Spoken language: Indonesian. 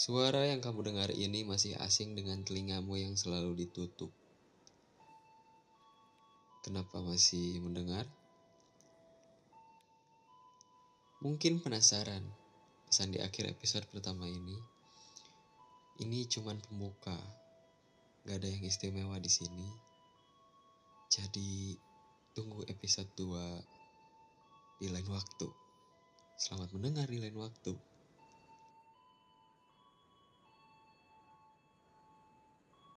Suara yang kamu dengar ini masih asing dengan telingamu yang selalu ditutup. Kenapa masih mendengar? Mungkin penasaran. Pesan di akhir episode pertama ini cuman pembuka. Gak ada yang istimewa di sini. Jadi tunggu episode 2 di lain waktu. Selamat mendengar di lain waktu.